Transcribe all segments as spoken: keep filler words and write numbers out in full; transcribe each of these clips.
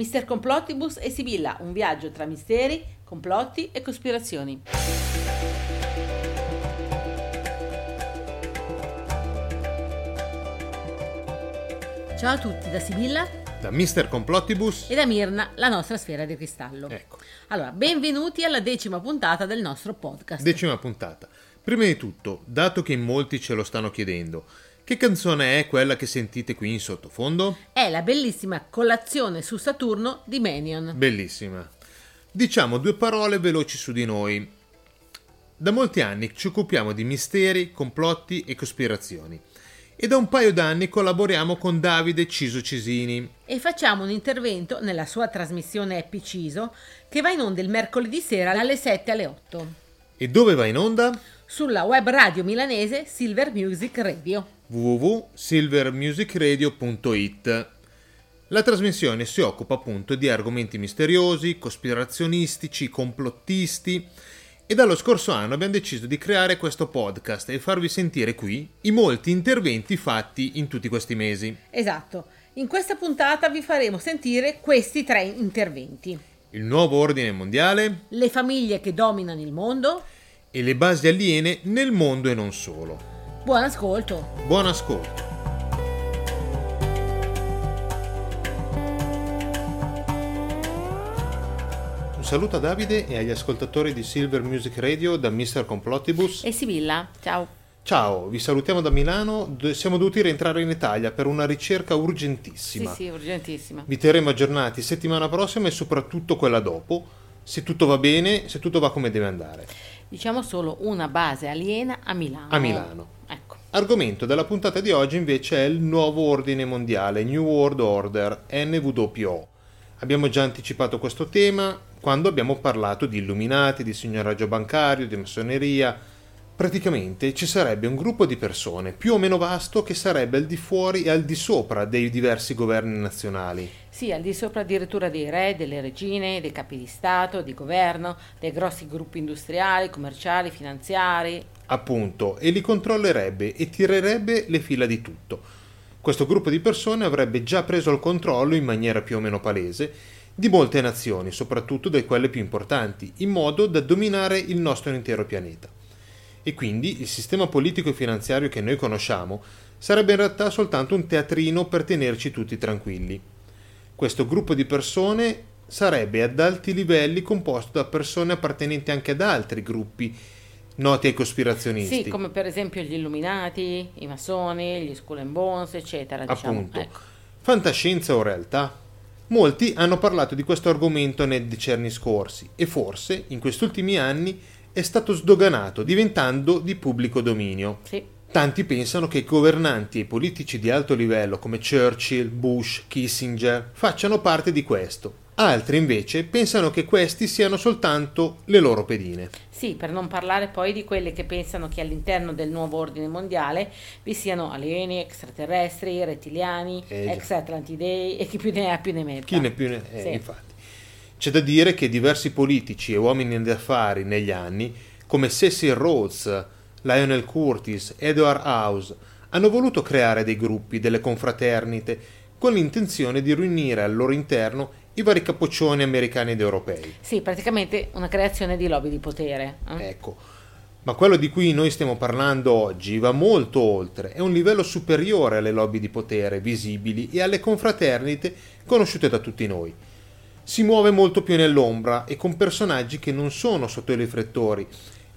Mister Complottibus e Sibilla, un viaggio tra misteri, complotti e cospirazioni. Ciao a tutti da Sibilla, da Mister Complottibus e da Mirna, la nostra sfera di cristallo. Ecco. Allora, benvenuti alla decima puntata del nostro podcast. Decima puntata. Prima di tutto, dato che in molti ce lo stanno chiedendo, che canzone è quella che sentite qui in sottofondo? È la bellissima Colazione su Saturno di Menion. Bellissima. Diciamo due parole veloci su di noi. Da molti anni ci occupiamo di misteri, complotti e cospirazioni. E da un paio d'anni collaboriamo con Davide Ciso Cisini. E facciamo un intervento nella sua trasmissione Epiciso, che va in onda il mercoledì sera dalle sette alle otto. E dove va in onda? Sulla web radio milanese Silver Music Radio. w w w punto silver music radio punto i t. La trasmissione si occupa appunto di argomenti misteriosi, cospirazionistici, complottisti e dallo scorso anno abbiamo deciso di creare questo podcast e farvi sentire qui i molti interventi fatti in tutti questi mesi. Esatto, in questa puntata vi faremo sentire questi tre interventi: il nuovo ordine mondiale, le famiglie che dominano il mondo e le basi aliene nel mondo e non solo. Buon ascolto. Buon ascolto. Un saluto a Davide e agli ascoltatori di Silver Music Radio da Mister Complottibus e Sibilla. Ciao. Ciao, vi salutiamo da Milano. Siamo dovuti rientrare in Italia per una ricerca urgentissima. Sì, sì, urgentissima. Vi terremo aggiornati settimana prossima e soprattutto quella dopo, se tutto va bene, se tutto va come deve andare. Diciamo solo una base aliena a Milano. A Milano. Ecco. Argomento della puntata di oggi invece è il nuovo ordine mondiale, New World Order, N W O. Abbiamo già anticipato questo tema quando abbiamo parlato di illuminati, di signoraggio bancario, di massoneria. Praticamente ci sarebbe un gruppo di persone più o meno vasto che sarebbe al di fuori e al di sopra dei diversi governi nazionali. Sì, al di sopra addirittura dei re, delle regine, dei capi di Stato, di governo, dei grossi gruppi industriali, commerciali, finanziari. Appunto, e li controllerebbe e tirerebbe le fila di tutto. Questo gruppo di persone avrebbe già preso il controllo in maniera più o meno palese di molte nazioni, soprattutto di quelle più importanti, in modo da dominare il nostro intero pianeta. E quindi il sistema politico e finanziario che noi conosciamo sarebbe in realtà soltanto un teatrino per tenerci tutti tranquilli. Questo gruppo di persone sarebbe ad alti livelli composto da persone appartenenti anche ad altri gruppi noti ai cospirazionisti. Sì, come per esempio gli Illuminati, i massoni, gli Skull and Bones, eccetera. Diciamo. Appunto. Ecco. Fantascienza o realtà? Molti hanno parlato di questo argomento nei decenni scorsi e forse in questi ultimi anni è stato sdoganato, diventando di pubblico dominio. Sì. Tanti pensano che i governanti e i politici di alto livello come Churchill, Bush, Kissinger facciano parte di questo. Altri invece pensano che questi siano soltanto le loro pedine. Sì, per non parlare poi di quelli che pensano che all'interno del nuovo ordine mondiale vi siano alieni, extraterrestri, rettiliani, eh, ex Atlantidei e chi più ne ha più ne metta. Chi ne più ne... Eh, sì. Infatti. C'è da dire che diversi politici e uomini d'affari negli anni, come Cecil Rhodes, Lionel Curtis, Edward House, hanno voluto creare dei gruppi, delle confraternite, con l'intenzione di riunire al loro interno i vari capoccioni americani ed europei. Sì, praticamente una creazione di lobby di potere. Eh? Ecco, ma quello di cui noi stiamo parlando oggi va molto oltre, è un livello superiore alle lobby di potere visibili e alle confraternite conosciute da tutti noi. Si muove molto più nell'ombra e con personaggi che non sono sotto i riflettori,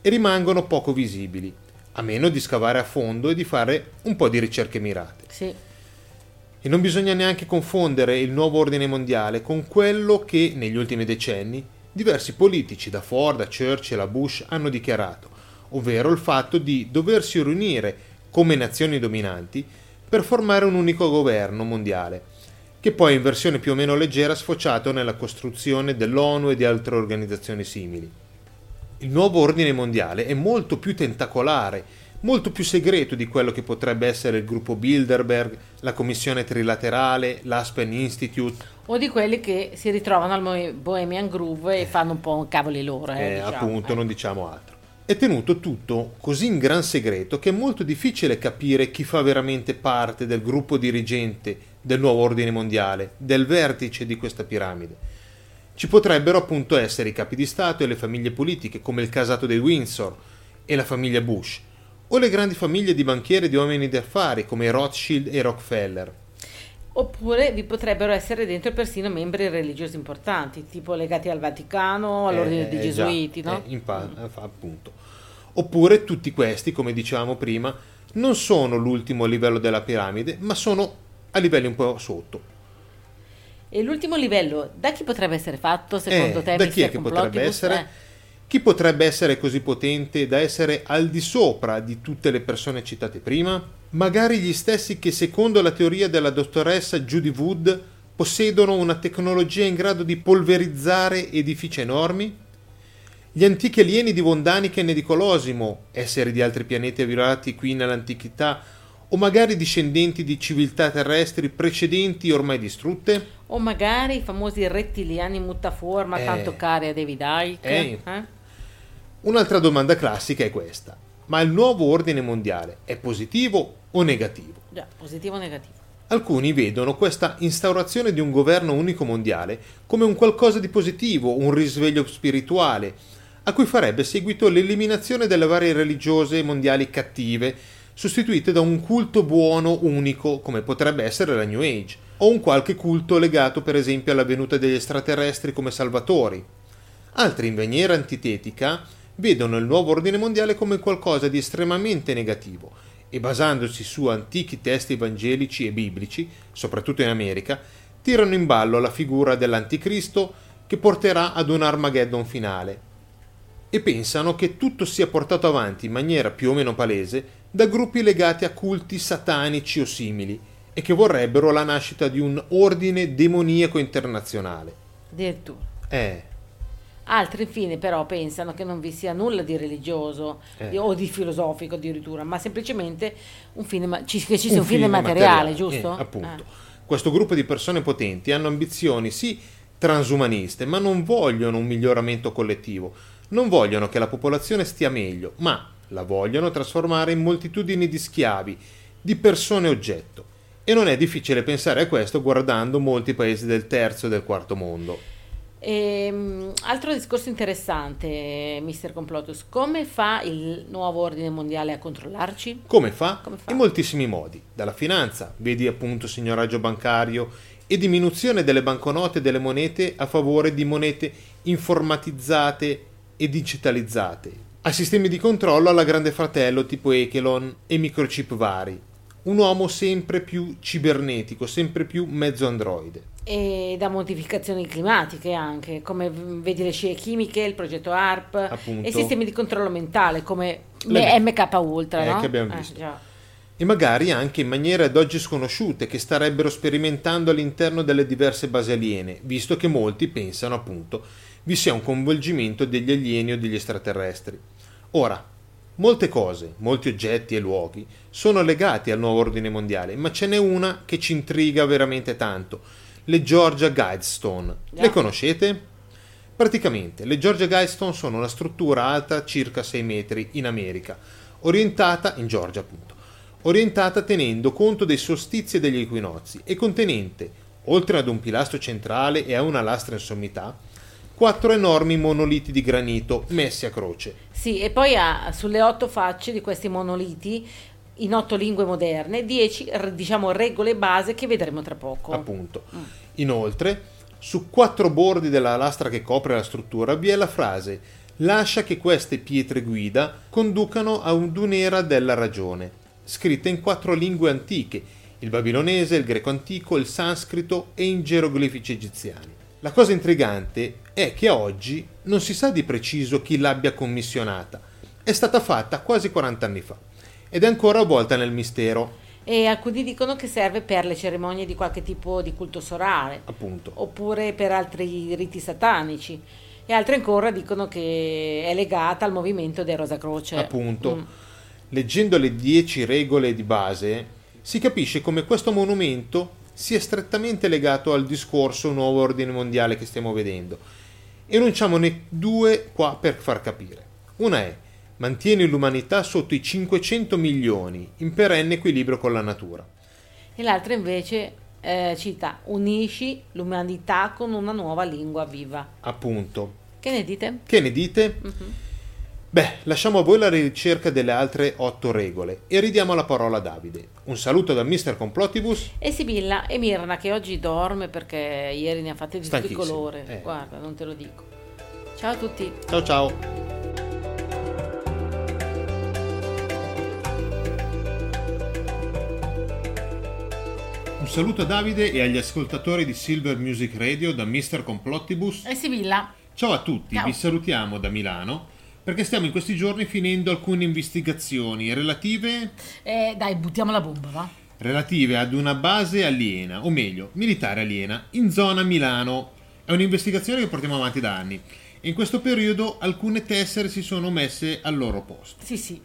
e rimangono poco visibili, a meno di scavare a fondo e di fare un po' di ricerche mirate. Sì. E non bisogna neanche confondere il nuovo ordine mondiale con quello che, negli ultimi decenni, diversi politici da Ford a Churchill a Bush hanno dichiarato, ovvero il fatto di doversi riunire come nazioni dominanti per formare un unico governo mondiale, che poi in versione più o meno leggera ha sfociato nella costruzione dell'ONU e di altre organizzazioni simili. Il nuovo ordine mondiale è molto più tentacolare, molto più segreto di quello che potrebbe essere il gruppo Bilderberg, la Commissione Trilaterale, l'Aspen Institute. O di quelli che si ritrovano al Bohemian Grove e eh. fanno un po' cavoli loro. Eh, eh, diciamo. Appunto, eh. non diciamo altro. è tenuto tutto così in gran segreto che è molto difficile capire chi fa veramente parte del gruppo dirigente del nuovo ordine mondiale, del vertice di questa piramide. Ci potrebbero appunto essere i capi di Stato e le famiglie politiche, come il casato dei Windsor e la famiglia Bush, o le grandi famiglie di banchieri e di uomini d'affari, come Rothschild e Rockefeller. Oppure vi potrebbero essere dentro persino membri religiosi importanti, tipo legati al Vaticano, all'ordine eh, dei Gesuiti, già, no? Eh, in pa- mm. appunto. Oppure tutti questi, come dicevamo prima, non sono l'ultimo livello della piramide, ma sono a livelli un po' sotto. E l'ultimo livello, da chi potrebbe essere fatto, secondo eh, te? Da chi è che potrebbe essere? Eh. Chi potrebbe essere così potente da essere al di sopra di tutte le persone citate prima? Magari gli stessi che, secondo la teoria della dottoressa Judy Wood, possiedono una tecnologia in grado di polverizzare edifici enormi? Gli antichi alieni di Von Daniken e di Colosimo, esseri di altri pianeti arrivati qui nell'antichità, o magari discendenti di civiltà terrestri precedenti ormai distrutte? O magari i famosi rettiliani mutaforma, eh, tanto cari a David Icke? Eh. Eh? Un'altra domanda classica è questa. Ma il nuovo ordine mondiale è positivo o negativo? Già, positivo o negativo. Alcuni vedono questa instaurazione di un governo unico mondiale come un qualcosa di positivo, un risveglio spirituale, a cui farebbe seguito l'eliminazione delle varie religiose mondiali cattive, sostituite da un culto buono unico, come potrebbe essere la New Age, o un qualche culto legato per esempio alla venuta degli extraterrestri come salvatori. Altri, in maniera antitetica, vedono il nuovo ordine mondiale come qualcosa di estremamente negativo e, basandosi su antichi testi evangelici e biblici, soprattutto in America, tirano in ballo la figura dell'anticristo che porterà ad un Armageddon finale, e pensano che tutto sia portato avanti in maniera più o meno palese da gruppi legati a culti satanici o simili e che vorrebbero la nascita di un ordine demoniaco internazionale. Addirittura. Eh... Altri infine però pensano che non vi sia nulla di religioso eh. di, o di filosofico addirittura, ma semplicemente un fine ma- ci, che ci sia un, un fine materiale, materiale, giusto? Eh, appunto. Eh. Questo gruppo di persone potenti hanno ambizioni sì transumaniste, ma non vogliono un miglioramento collettivo, non vogliono che la popolazione stia meglio, ma la vogliono trasformare in moltitudini di schiavi, di persone oggetto. E non è difficile pensare a questo guardando molti paesi del terzo e del quarto mondo. E, altro discorso interessante, Mister Complotus, come fa il nuovo ordine mondiale a controllarci? Come fa? Come fa? In moltissimi modi, dalla finanza, vedi appunto signoraggio bancario e diminuzione delle banconote e delle monete a favore di monete informatizzate e digitalizzate, a sistemi di controllo alla Grande Fratello tipo Echelon e microchip vari, un uomo sempre più cibernetico, sempre più mezzo androide. E da modificazioni climatiche anche, come vedi le scie chimiche, il progetto A R P, appunto, e sistemi di controllo mentale come le M K Ultra, eh, no? Che abbiamo visto. Eh, e magari anche in maniere ad oggi sconosciute che starebbero sperimentando all'interno delle diverse basi aliene, visto che molti pensano appunto vi sia un coinvolgimento degli alieni o degli extraterrestri. Ora, molte cose, molti oggetti e luoghi sono legati al nuovo ordine mondiale, ma ce n'è una che ci intriga veramente tanto. Le Georgia Guidestones. Le conoscete? Praticamente, le Georgia Guidestones sono una struttura alta circa sei metri in America, orientata, in Georgia appunto, orientata tenendo conto dei solstizi e degli equinozi e contenente, oltre ad un pilastro centrale e a una lastra in sommità, quattro enormi monoliti di granito messi a croce. Sì, e poi ha sulle otto facce di questi monoliti, in otto lingue moderne, dieci diciamo regole base che vedremo tra poco. Appunto. Mm. Inoltre, su quattro bordi della lastra che copre la struttura vi è la frase: "Lascia che queste pietre guida conducano ad un'era della ragione", scritta in quattro lingue antiche: il babilonese, il greco antico, il sanscrito e in geroglifici egiziani. La cosa intrigante è che oggi non si sa di preciso chi l'abbia commissionata. È stata fatta quasi quaranta anni fa ed è ancora avvolta nel mistero. E alcuni dicono che serve per le cerimonie di qualche tipo di culto solare, appunto, oppure per altri riti satanici, e altri ancora dicono che è legata al movimento dei Rosacroce. Appunto. Mm. Leggendo le dieci regole di base, si capisce come questo monumento sia strettamente legato al discorso nuovo ordine mondiale che stiamo vedendo. E enunciamone due qua per far capire. Una è mantiene l'umanità sotto i cinquecento milioni, in perenne equilibrio con la natura. E l'altra invece eh, cita: unisci l'umanità con una nuova lingua viva. Appunto. Che ne dite? Che ne dite? Mm-hmm. Beh, lasciamo a voi la ricerca delle altre otto regole e ridiamo la parola a Davide. Un saluto da Mister Complottibus e Sibilla e Mirna, che oggi dorme perché ieri ne ha fatte di tutti i colori. Eh. Guarda, non te lo dico. Ciao a tutti. Ciao ciao. Un saluto a Davide e agli ascoltatori di Silver Music Radio da Mister Complottibus e Sibilla. Ciao a tutti, ciao. Vi salutiamo da Milano perché stiamo in questi giorni finendo alcune investigazioni relative... Eh, dai, buttiamo la bomba, va? Relative ad una base aliena, o meglio, militare aliena, in zona Milano. È un'investigazione che portiamo avanti da anni e in questo periodo alcune tessere si sono messe al loro posto. Sì, sì.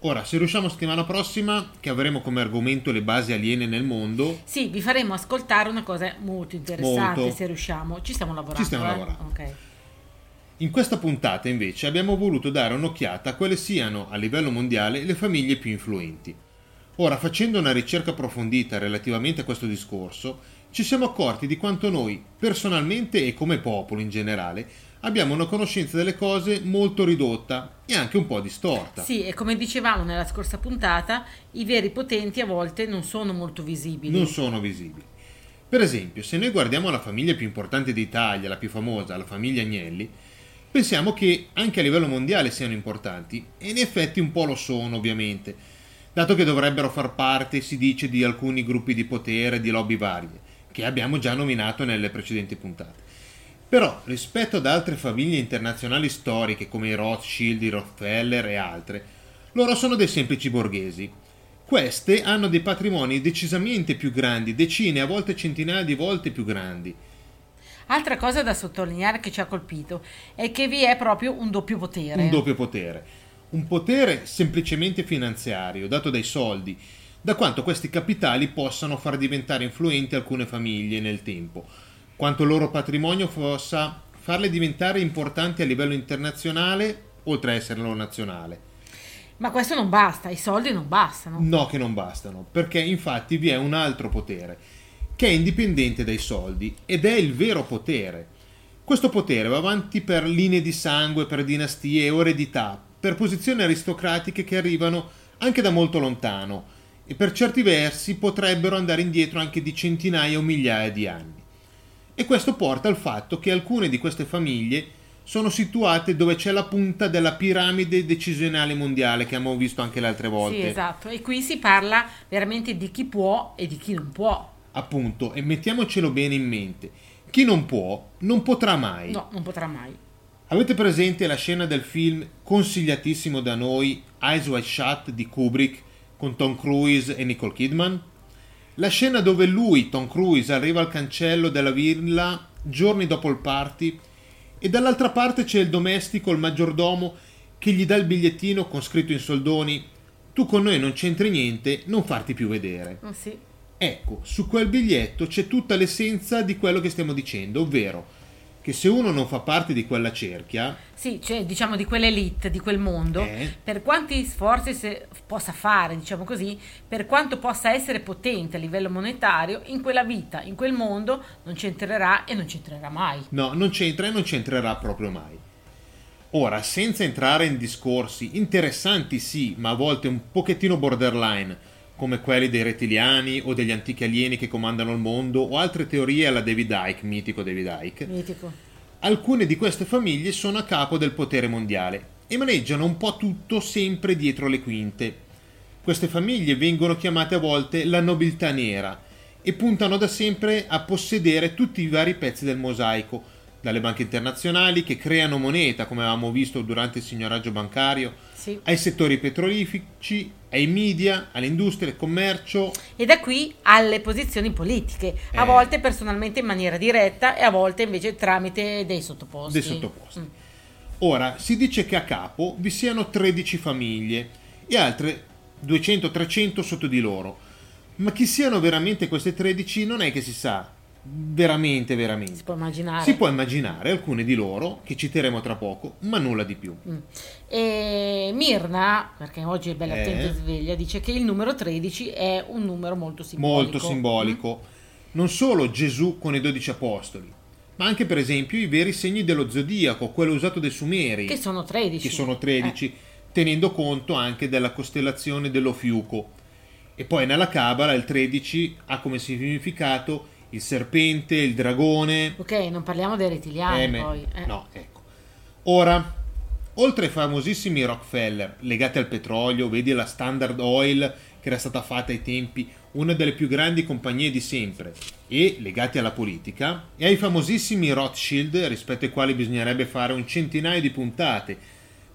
Ora, se riusciamo settimana prossima, che avremo come argomento le basi aliene nel mondo... Sì, vi faremo ascoltare una cosa molto interessante, molto. Se riusciamo. Ci stiamo lavorando. Ci stiamo eh? lavorando. Okay. In questa puntata, invece, abbiamo voluto dare un'occhiata a quali siano, a livello mondiale, le famiglie più influenti. Ora, facendo una ricerca approfondita relativamente a questo discorso, ci siamo accorti di quanto noi, personalmente e come popolo in generale, abbiamo una conoscenza delle cose molto ridotta e anche un po' distorta. Sì, e come dicevamo nella scorsa puntata, i veri potenti a volte non sono molto visibili. Non sono visibili. Per esempio, se noi guardiamo la famiglia più importante d'Italia, la più famosa, la famiglia Agnelli, pensiamo che anche a livello mondiale siano importanti, e in effetti un po' lo sono, ovviamente, dato che dovrebbero far parte, si dice, di alcuni gruppi di potere, di lobby varie, che abbiamo già nominato nelle precedenti puntate. Però, rispetto ad altre famiglie internazionali storiche come i Rothschild, i Rockefeller e altre, loro sono dei semplici borghesi. Queste hanno dei patrimoni decisamente più grandi, decine, a volte centinaia di volte più grandi. Altra cosa da sottolineare che ci ha colpito è che vi è proprio un doppio potere. Un doppio potere. Un potere semplicemente finanziario, dato dai soldi, da quanto questi capitali possano far diventare influenti alcune famiglie nel tempo, quanto il loro patrimonio possa farle diventare importanti a livello internazionale, oltre a esserlo nazionale. Ma questo non basta, i soldi non bastano. No, che non bastano, perché infatti vi è un altro potere, che è indipendente dai soldi, ed è il vero potere. Questo potere va avanti per linee di sangue, per dinastie o eredità, per posizioni aristocratiche che arrivano anche da molto lontano, e per certi versi potrebbero andare indietro anche di centinaia o migliaia di anni. E questo porta al fatto che alcune di queste famiglie sono situate dove c'è la punta della piramide decisionale mondiale, che abbiamo visto anche le altre volte. Sì, esatto. E qui si parla veramente di chi può e di chi non può. Appunto, e mettiamocelo bene in mente. Chi non può, non potrà mai. No, non potrà mai. Avete presente la scena del film consigliatissimo da noi, Eyes Wide Shut di Kubrick, con Tom Cruise e Nicole Kidman? La scena dove lui, Tom Cruise, arriva al cancello della villa giorni dopo il party e dall'altra parte c'è il domestico, il maggiordomo, che gli dà il bigliettino con scritto in soldoni: tu con noi non c'entri niente, non farti più vedere. Oh, sì. Ecco, su quel biglietto c'è tutta l'essenza di quello che stiamo dicendo, ovvero che se uno non fa parte di quella cerchia... Sì, cioè diciamo di quell'elite, di quel mondo, eh, per quanti sforzi se possa fare, diciamo così, per quanto possa essere potente a livello monetario, in quella vita, in quel mondo, non c'entrerà e non c'entrerà mai. No, non c'entra e non c'entrerà proprio mai. Ora, senza entrare in discorsi interessanti sì, ma a volte un pochettino borderline, come quelli dei rettiliani o degli antichi alieni che comandano il mondo o altre teorie alla David Icke, mitico David Icke. Mitico. Alcune di queste famiglie sono a capo del potere mondiale e maneggiano un po' tutto sempre dietro le quinte. Queste famiglie vengono chiamate a volte la nobiltà nera e puntano da sempre a possedere tutti i vari pezzi del mosaico, dalle banche internazionali che creano moneta, come avevamo visto durante il signoraggio bancario, sì, ai settori petrolifici, ai media, all'industria, al commercio. E da qui alle posizioni politiche, eh, a volte personalmente in maniera diretta e a volte invece tramite dei sottoposti. Dei sottoposti. Mm. Ora, si dice che a capo vi siano tredici famiglie e altre duecento trecento sotto di loro, ma chi siano veramente queste tredici non è che si sa. veramente veramente si può immaginare si può immaginare alcune di loro che citeremo tra poco, ma nulla di più. Mm. E Mirna, perché oggi è bella eh. attenta e sveglia, dice che il numero tredici è un numero molto simbolico, molto simbolico. Mm. Non solo Gesù con i dodici apostoli, ma anche per esempio i veri segni dello zodiaco, quello usato dai Sumeri, che sono tredici, che sono tredici eh. tenendo conto anche della costellazione dell'Ofiuco. E poi nella Cabala il tredici ha come significato il serpente, il dragone. Ok, non parliamo dei rettiliani eh, poi. Eh. No, ecco. Ora, oltre ai famosissimi Rockefeller, legati al petrolio, vedi la Standard Oil che era stata fatta ai tempi, una delle più grandi compagnie di sempre, e legati alla politica, e ai famosissimi Rothschild, rispetto ai quali bisognerebbe fare un centinaio di puntate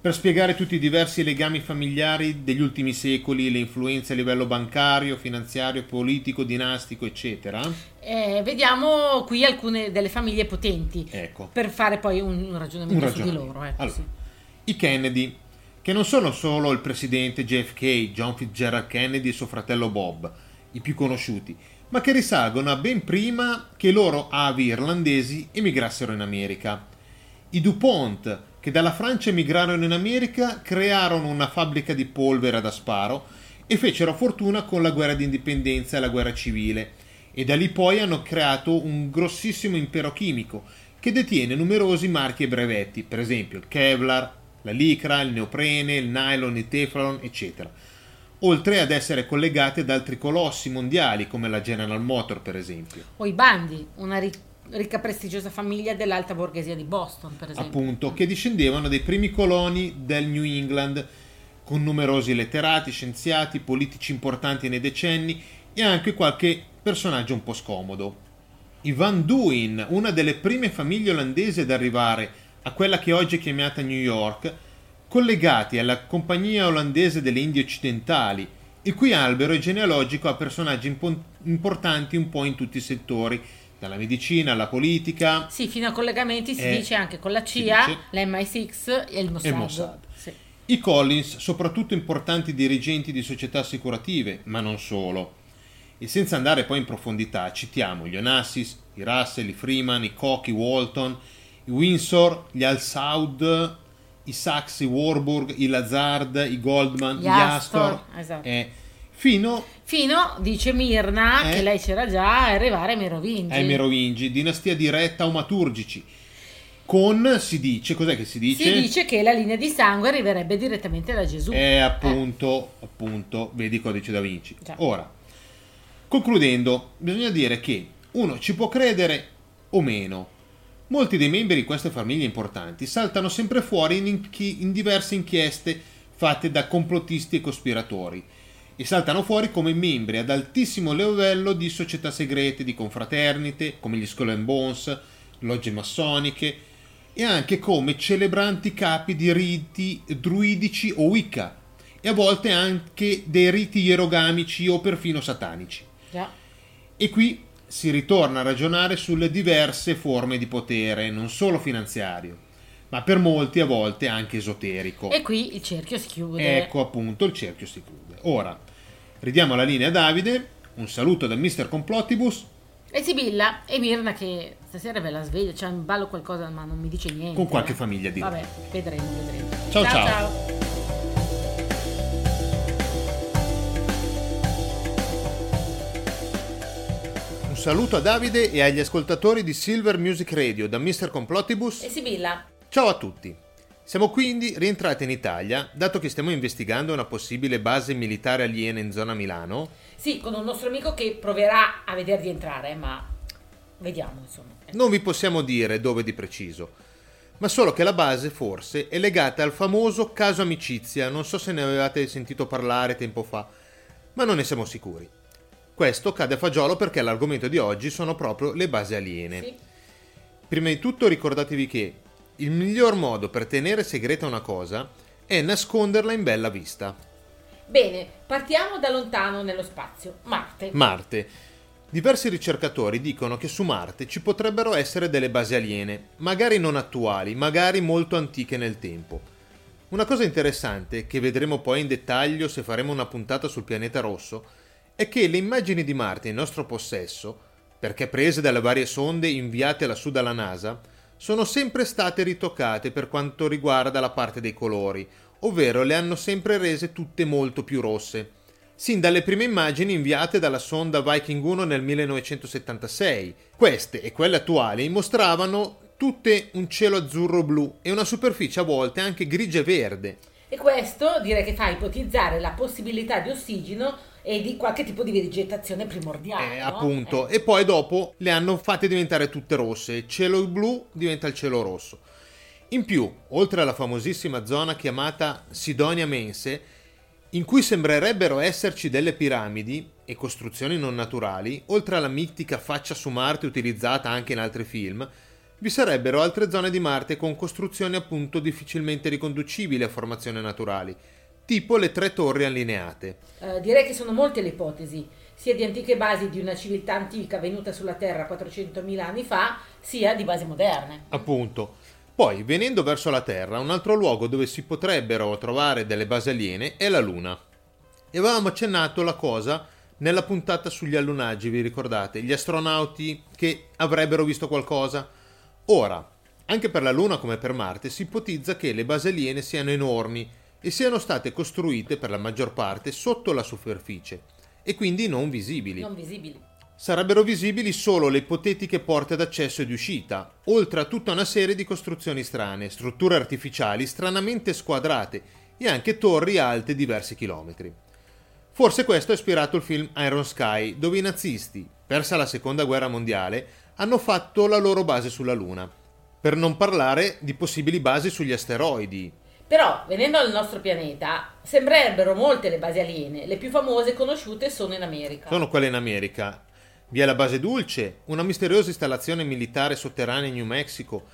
per spiegare tutti i diversi legami familiari degli ultimi secoli, le influenze a livello bancario, finanziario, politico, dinastico, eccetera. Eh, vediamo qui alcune delle famiglie potenti, ecco, per fare poi un ragionamento, un ragionamento. su di loro. Ecco, allora, sì. I Kennedy, che non sono solo il presidente J F K, John Fitzgerald Kennedy e suo fratello Bob, i più conosciuti, ma che risalgono a ben prima che i loro avi irlandesi emigrassero in America. I DuPont, che dalla Francia emigrarono in America, crearono una fabbrica di polvere da sparo e fecero fortuna con la guerra di indipendenza e la guerra civile, e da lì poi hanno creato un grossissimo impero chimico che detiene numerosi marchi e brevetti, per esempio il Kevlar, la Lycra, il neoprene, il nylon, il teflon, eccetera, oltre ad essere collegate ad altri colossi mondiali come la General Motor, per esempio. O i Bandi, una ricchezza ricca prestigiosa famiglia dell'alta borghesia di Boston, per esempio. Appunto, che discendevano dai primi coloni del New England, con numerosi letterati, scienziati, politici importanti nei decenni e anche qualche personaggio un po' scomodo. I Van Duyn, una delle prime famiglie olandesi ad arrivare a quella che oggi è chiamata New York, collegati alla Compagnia Olandese delle Indie Occidentali, il cui albero è genealogico a personaggi impo- importanti un po' in tutti i settori, dalla medicina alla politica. Sì, fino a collegamenti si eh, dice anche con la C I A, l'M I sei e il Mossad. Il Mossad. Sì. I Collins, soprattutto importanti dirigenti di società assicurative, ma non solo. E senza andare poi in profondità, citiamo gli Onassis, i Russell, i Freeman, i Koch, i Walton, i Windsor, gli Al Saud, i Sachs, i Warburg, i Lazard, i Goldman, gli, gli Astor. Astor esatto. eh, Fino, Fino, dice Mirna, eh, che lei c'era già, a arrivare ai Merovingi. Ai Merovingi, dinastia diretta Taumaturgici. Con, si dice, cos'è che si dice? Si dice che la linea di sangue arriverebbe direttamente da Gesù. Eh, appunto, eh. appunto, vedi Codice da Vinci. Già. Ora, concludendo, bisogna dire che uno ci può credere o meno. Molti dei membri di queste famiglie importanti saltano sempre fuori in, inchi- in diverse inchieste fatte da complottisti e cospiratori, e saltano fuori come membri ad altissimo livello di società segrete, di confraternite, come gli Skull and Bones, logge massoniche, e anche come celebranti capi di riti druidici o wicca, e a volte anche dei riti ierogamici o perfino satanici. Yeah. E qui si ritorna a ragionare sulle diverse forme di potere, non solo finanziario, ma per molti a volte anche esoterico. E qui il cerchio si chiude. Ecco appunto, il cerchio si chiude. Ora, ridiamo la linea a Davide, un saluto da Mister Complottibus e Sibilla e Mirna, che stasera ve la sveglia, c'è in ballo qualcosa ma non mi dice niente. Con qualche eh. famiglia di Vabbè, vedremo, vedremo. Ciao ciao. ciao. ciao. Un saluto a Davide e agli ascoltatori di Silver Music Radio da Mister Complottibus e Sibilla. Ciao a tutti. Siamo quindi rientrati in Italia, dato che stiamo investigando una possibile base militare aliena in zona Milano. Sì, con un nostro amico che proverà a vedervi entrare, ma vediamo insomma. Non vi possiamo dire dove di preciso, ma solo che la base forse è legata al famoso caso Amicizia, non so se ne avevate sentito parlare tempo fa, ma non ne siamo sicuri. Questo cade a fagiolo perché l'argomento di oggi sono proprio le basi aliene. Sì. Prima di tutto ricordatevi che il miglior modo per tenere segreta una cosa è nasconderla in bella vista. Bene, partiamo da lontano nello spazio, Marte. Marte. Diversi ricercatori dicono che su Marte ci potrebbero essere delle basi aliene, magari non attuali, magari molto antiche nel tempo. Una cosa interessante, che vedremo poi in dettaglio se faremo una puntata sul pianeta rosso, è che le immagini di Marte in nostro possesso perché prese dalle varie sonde inviate lassù dalla NASA, sono sempre state ritoccate per quanto riguarda la parte dei colori, ovvero le hanno sempre rese tutte molto più rosse, sin dalle prime immagini inviate dalla sonda Viking uno nel millenovecentosettantasei. Queste e quelle attuali mostravano tutte un cielo azzurro-blu e una superficie a volte anche grigia-verde. E questo direi che fa ipotizzare la possibilità di ossigeno e di qualche tipo di vegetazione primordiale. Eh, no? appunto, eh. E poi dopo le hanno fatte diventare tutte rosse, il cielo blu diventa il cielo rosso. In più, oltre alla famosissima zona chiamata Sidonia Mense, in cui sembrerebbero esserci delle piramidi e costruzioni non naturali, oltre alla mitica faccia su Marte utilizzata anche in altri film, vi sarebbero altre zone di Marte con costruzioni appunto difficilmente riconducibili a formazioni naturali, tipo le tre torri allineate. Eh, direi che sono molte le ipotesi, sia di antiche basi di una civiltà antica venuta sulla Terra quattrocentomila anni fa, sia di basi moderne. Appunto. Poi, venendo verso la Terra, un altro luogo dove si potrebbero trovare delle basi aliene è la Luna. E avevamo accennato la cosa nella puntata sugli allunaggi, vi ricordate? Gli astronauti che avrebbero visto qualcosa? Ora, anche per la Luna come per Marte, si ipotizza che le basi aliene siano enormi e siano state costruite per la maggior parte sotto la superficie e quindi non visibili. Non visibili. Sarebbero visibili solo le ipotetiche porte d'accesso e di uscita, oltre a tutta una serie di costruzioni strane, strutture artificiali stranamente squadrate e anche torri alte diversi chilometri. Forse questo ha ispirato il film Iron Sky, dove i nazisti, persa la seconda guerra mondiale, hanno fatto la loro base sulla Luna, per non parlare di possibili basi sugli asteroidi. Però, venendo al nostro pianeta, sembrerebbero molte le basi aliene, le più famose conosciute sono in America. Sono quelle in America. Vi è la base Dulce, una misteriosa installazione militare sotterranea in New Mexico,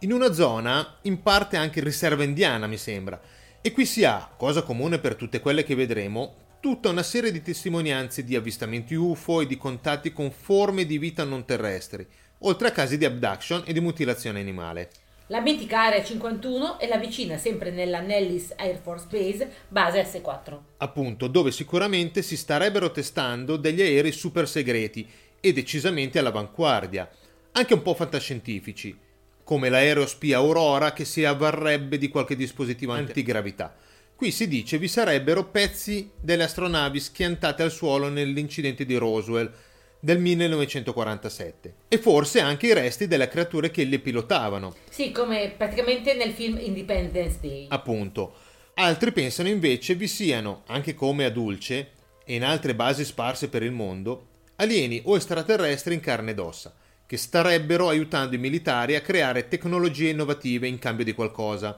in una zona in parte anche riserva indiana, mi sembra. E qui si ha, cosa comune per tutte quelle che vedremo, tutta una serie di testimonianze di avvistamenti U F O e di contatti con forme di vita non terrestri, oltre a casi di abduction e di mutilazione animale. La mitica Area cinquantuno è la vicina, sempre nella Nellis Air Force Base, base S quattro. Appunto, dove sicuramente si starebbero testando degli aerei super segreti e decisamente all'avanguardia, anche un po' fantascientifici, come l'aereo spia Aurora che si avvarrebbe di qualche dispositivo antigravità. Qui si dice vi sarebbero pezzi delle astronavi schiantate al suolo nell'incidente di Roswell del millenovecentoquarantasette e forse anche i resti delle creature che le pilotavano. Sì, come praticamente nel film Independence Day. Appunto. Altri pensano invece vi siano, anche come a Dulce e in altre basi sparse per il mondo, alieni o extraterrestri in carne ed ossa, che starebbero aiutando i militari a creare tecnologie innovative in cambio di qualcosa.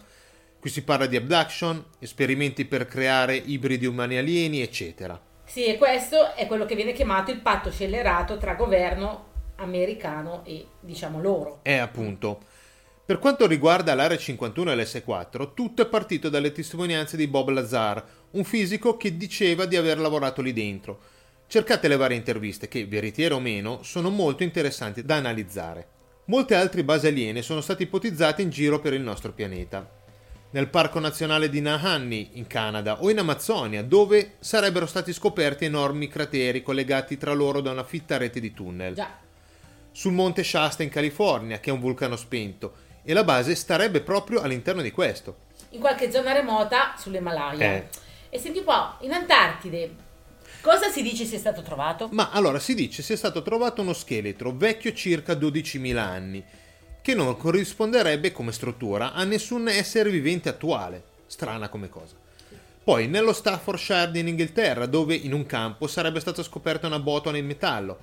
Qui si parla di abduction, esperimenti per creare ibridi umani alieni, eccetera. Sì, e questo è quello che viene chiamato il patto scellerato tra governo americano e, diciamo, loro. Eh, appunto. Per quanto riguarda l'Area cinquantuno e l'S quattro, tutto è partito dalle testimonianze di Bob Lazar, un fisico che diceva di aver lavorato lì dentro. Cercate le varie interviste che, veritiere o meno, sono molto interessanti da analizzare. Molte altre basi aliene sono state ipotizzate in giro per il nostro pianeta. Nel Parco Nazionale di Nahanni, in Canada, o in Amazzonia, dove sarebbero stati scoperti enormi crateri collegati tra loro da una fitta rete di tunnel. Già. Sul Monte Shasta, in California, che è un vulcano spento, e la base starebbe proprio all'interno di questo. In qualche zona remota, sull'Himalaya. Eh. E senti un po', in Antartide, cosa si dice sia stato trovato? Ma allora, si dice sia stato trovato uno scheletro vecchio circa dodicimila anni, che non corrisponderebbe come struttura a nessun essere vivente attuale. Strana come cosa. Poi nello Staffordshire in Inghilterra, dove in un campo sarebbe stata scoperta una botola in metallo,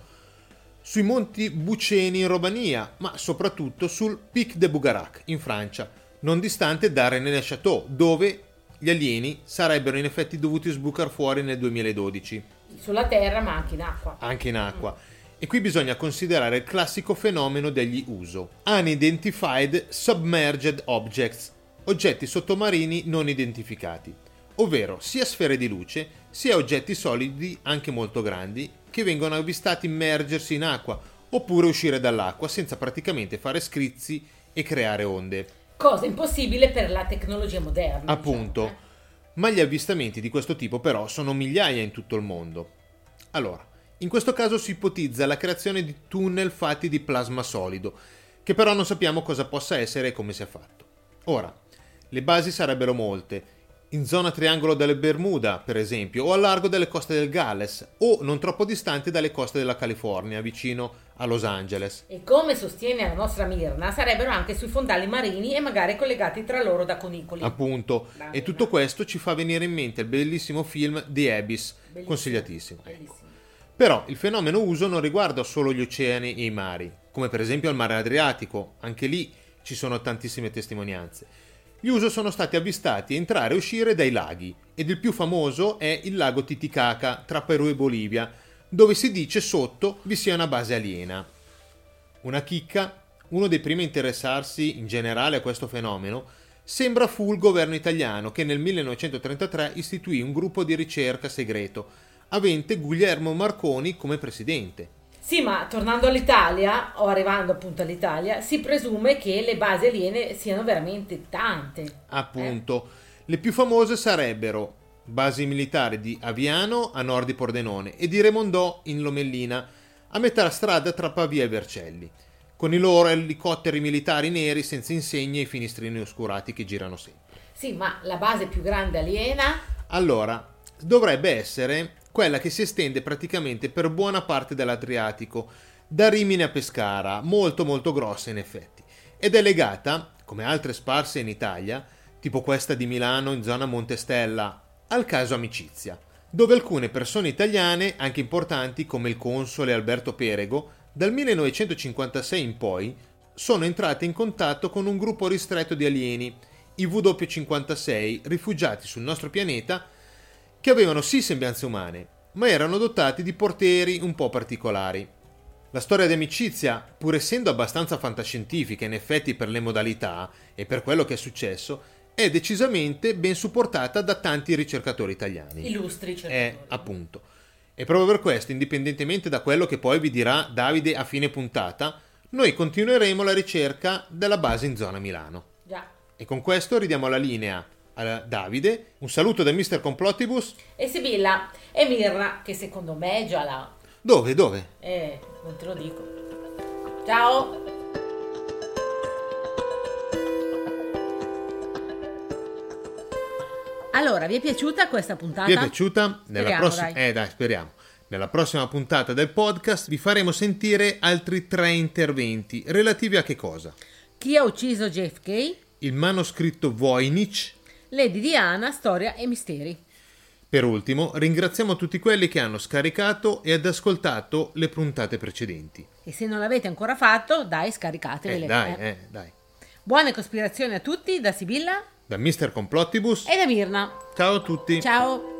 sui monti Buceni in Romania, ma soprattutto sul Pic de Bugarach in Francia, non distante da Rennes-le-Château, dove gli alieni sarebbero in effetti dovuti sbucare fuori nel duemiladodici. Sulla terra, ma anche in acqua. Anche in acqua. Mm. E qui bisogna considerare il classico fenomeno degli U S O, Unidentified Submerged Objects, oggetti sottomarini non identificati, ovvero sia sfere di luce, sia oggetti solidi anche molto grandi, che vengono avvistati immergersi in acqua, oppure uscire dall'acqua senza praticamente fare schizzi e creare onde. Cosa impossibile per la tecnologia moderna. Appunto, diciamo, eh? Ma gli avvistamenti di questo tipo però sono migliaia in tutto il mondo. Allora, In questo caso si ipotizza la creazione di tunnel fatti di plasma solido, che però non sappiamo cosa possa essere e come sia fatto. Ora, le basi sarebbero molte, in zona triangolo delle Bermuda, per esempio, o al largo delle coste del Galles, o non troppo distante dalle coste della California, vicino a Los Angeles. E come sostiene la nostra Mirna, sarebbero anche sui fondali marini e magari collegati tra loro da conicoli. Appunto, da e tutto questo ci fa venire in mente il bellissimo film The Abyss, bellissimo, consigliatissimo. Bellissimo. Ecco. Però il fenomeno uso non riguarda solo gli oceani e i mari, come per esempio il mare Adriatico, anche lì ci sono tantissime testimonianze. Gli uso sono stati avvistati entrare e uscire dai laghi, ed il più famoso è il lago Titicaca tra Perù e Bolivia, dove si dice sotto vi sia una base aliena. Una chicca, uno dei primi a interessarsi in generale a questo fenomeno, sembra fu il governo italiano che nel millenovecentotrentatré istituì un gruppo di ricerca segreto, avente Guglielmo Marconi come presidente. Sì, ma tornando all'Italia, o arrivando appunto all'Italia, si presume che le basi aliene siano veramente tante. Appunto. Eh? Le più famose sarebbero basi militari di Aviano a nord di Pordenone e di Remondò in Lomellina, a metà strada tra Pavia e Vercelli, con i loro elicotteri militari neri senza insegne e i finestrini oscurati che girano sempre. Sì, ma la base più grande aliena? Allora, dovrebbe essere quella che si estende praticamente per buona parte dell'Adriatico, da Rimini a Pescara, molto molto grossa in effetti, ed è legata, come altre sparse in Italia, tipo questa di Milano in zona Montestella, al caso Amicizia, dove alcune persone italiane, anche importanti come il console Alberto Perego, dal millenovecentocinquantasei in poi, sono entrate in contatto con un gruppo ristretto di alieni, i vu cinquantasei, rifugiati sul nostro pianeta, che avevano sì sembianze umane, ma erano dotati di porteri un po' particolari. La storia di Amicizia, pur essendo abbastanza fantascientifica in effetti per le modalità e per quello che è successo, è decisamente ben supportata da tanti ricercatori italiani. Illustri ricercatori. Eh, appunto. E proprio per questo, indipendentemente da quello che poi vi dirà Davide a fine puntata, noi continueremo la ricerca della base in zona Milano. Già. E con questo ridiamo la linea a Davide, un saluto da Mister Complottibus e Sibilla e Mirna, che secondo me è già là. Dove? Dove? Eh, non te lo dico. Ciao! Allora, vi è piaciuta questa puntata? Vi è piaciuta? Nella speriamo, prossima... dai. Eh dai, speriamo. Nella prossima puntata del podcast vi faremo sentire altri tre interventi relativi a che cosa? Chi ha ucciso J F K? Il manoscritto Voynich, Lady Diana, storia e misteri. Per ultimo, ringraziamo tutti quelli che hanno scaricato e ad ascoltato le puntate precedenti. E se non l'avete ancora fatto, dai, scaricatevele. Eh, dai, eh, dai. Buone cospirazioni a tutti da Sibilla, da Mister Complottibus e da Mirna. Ciao a tutti. Ciao.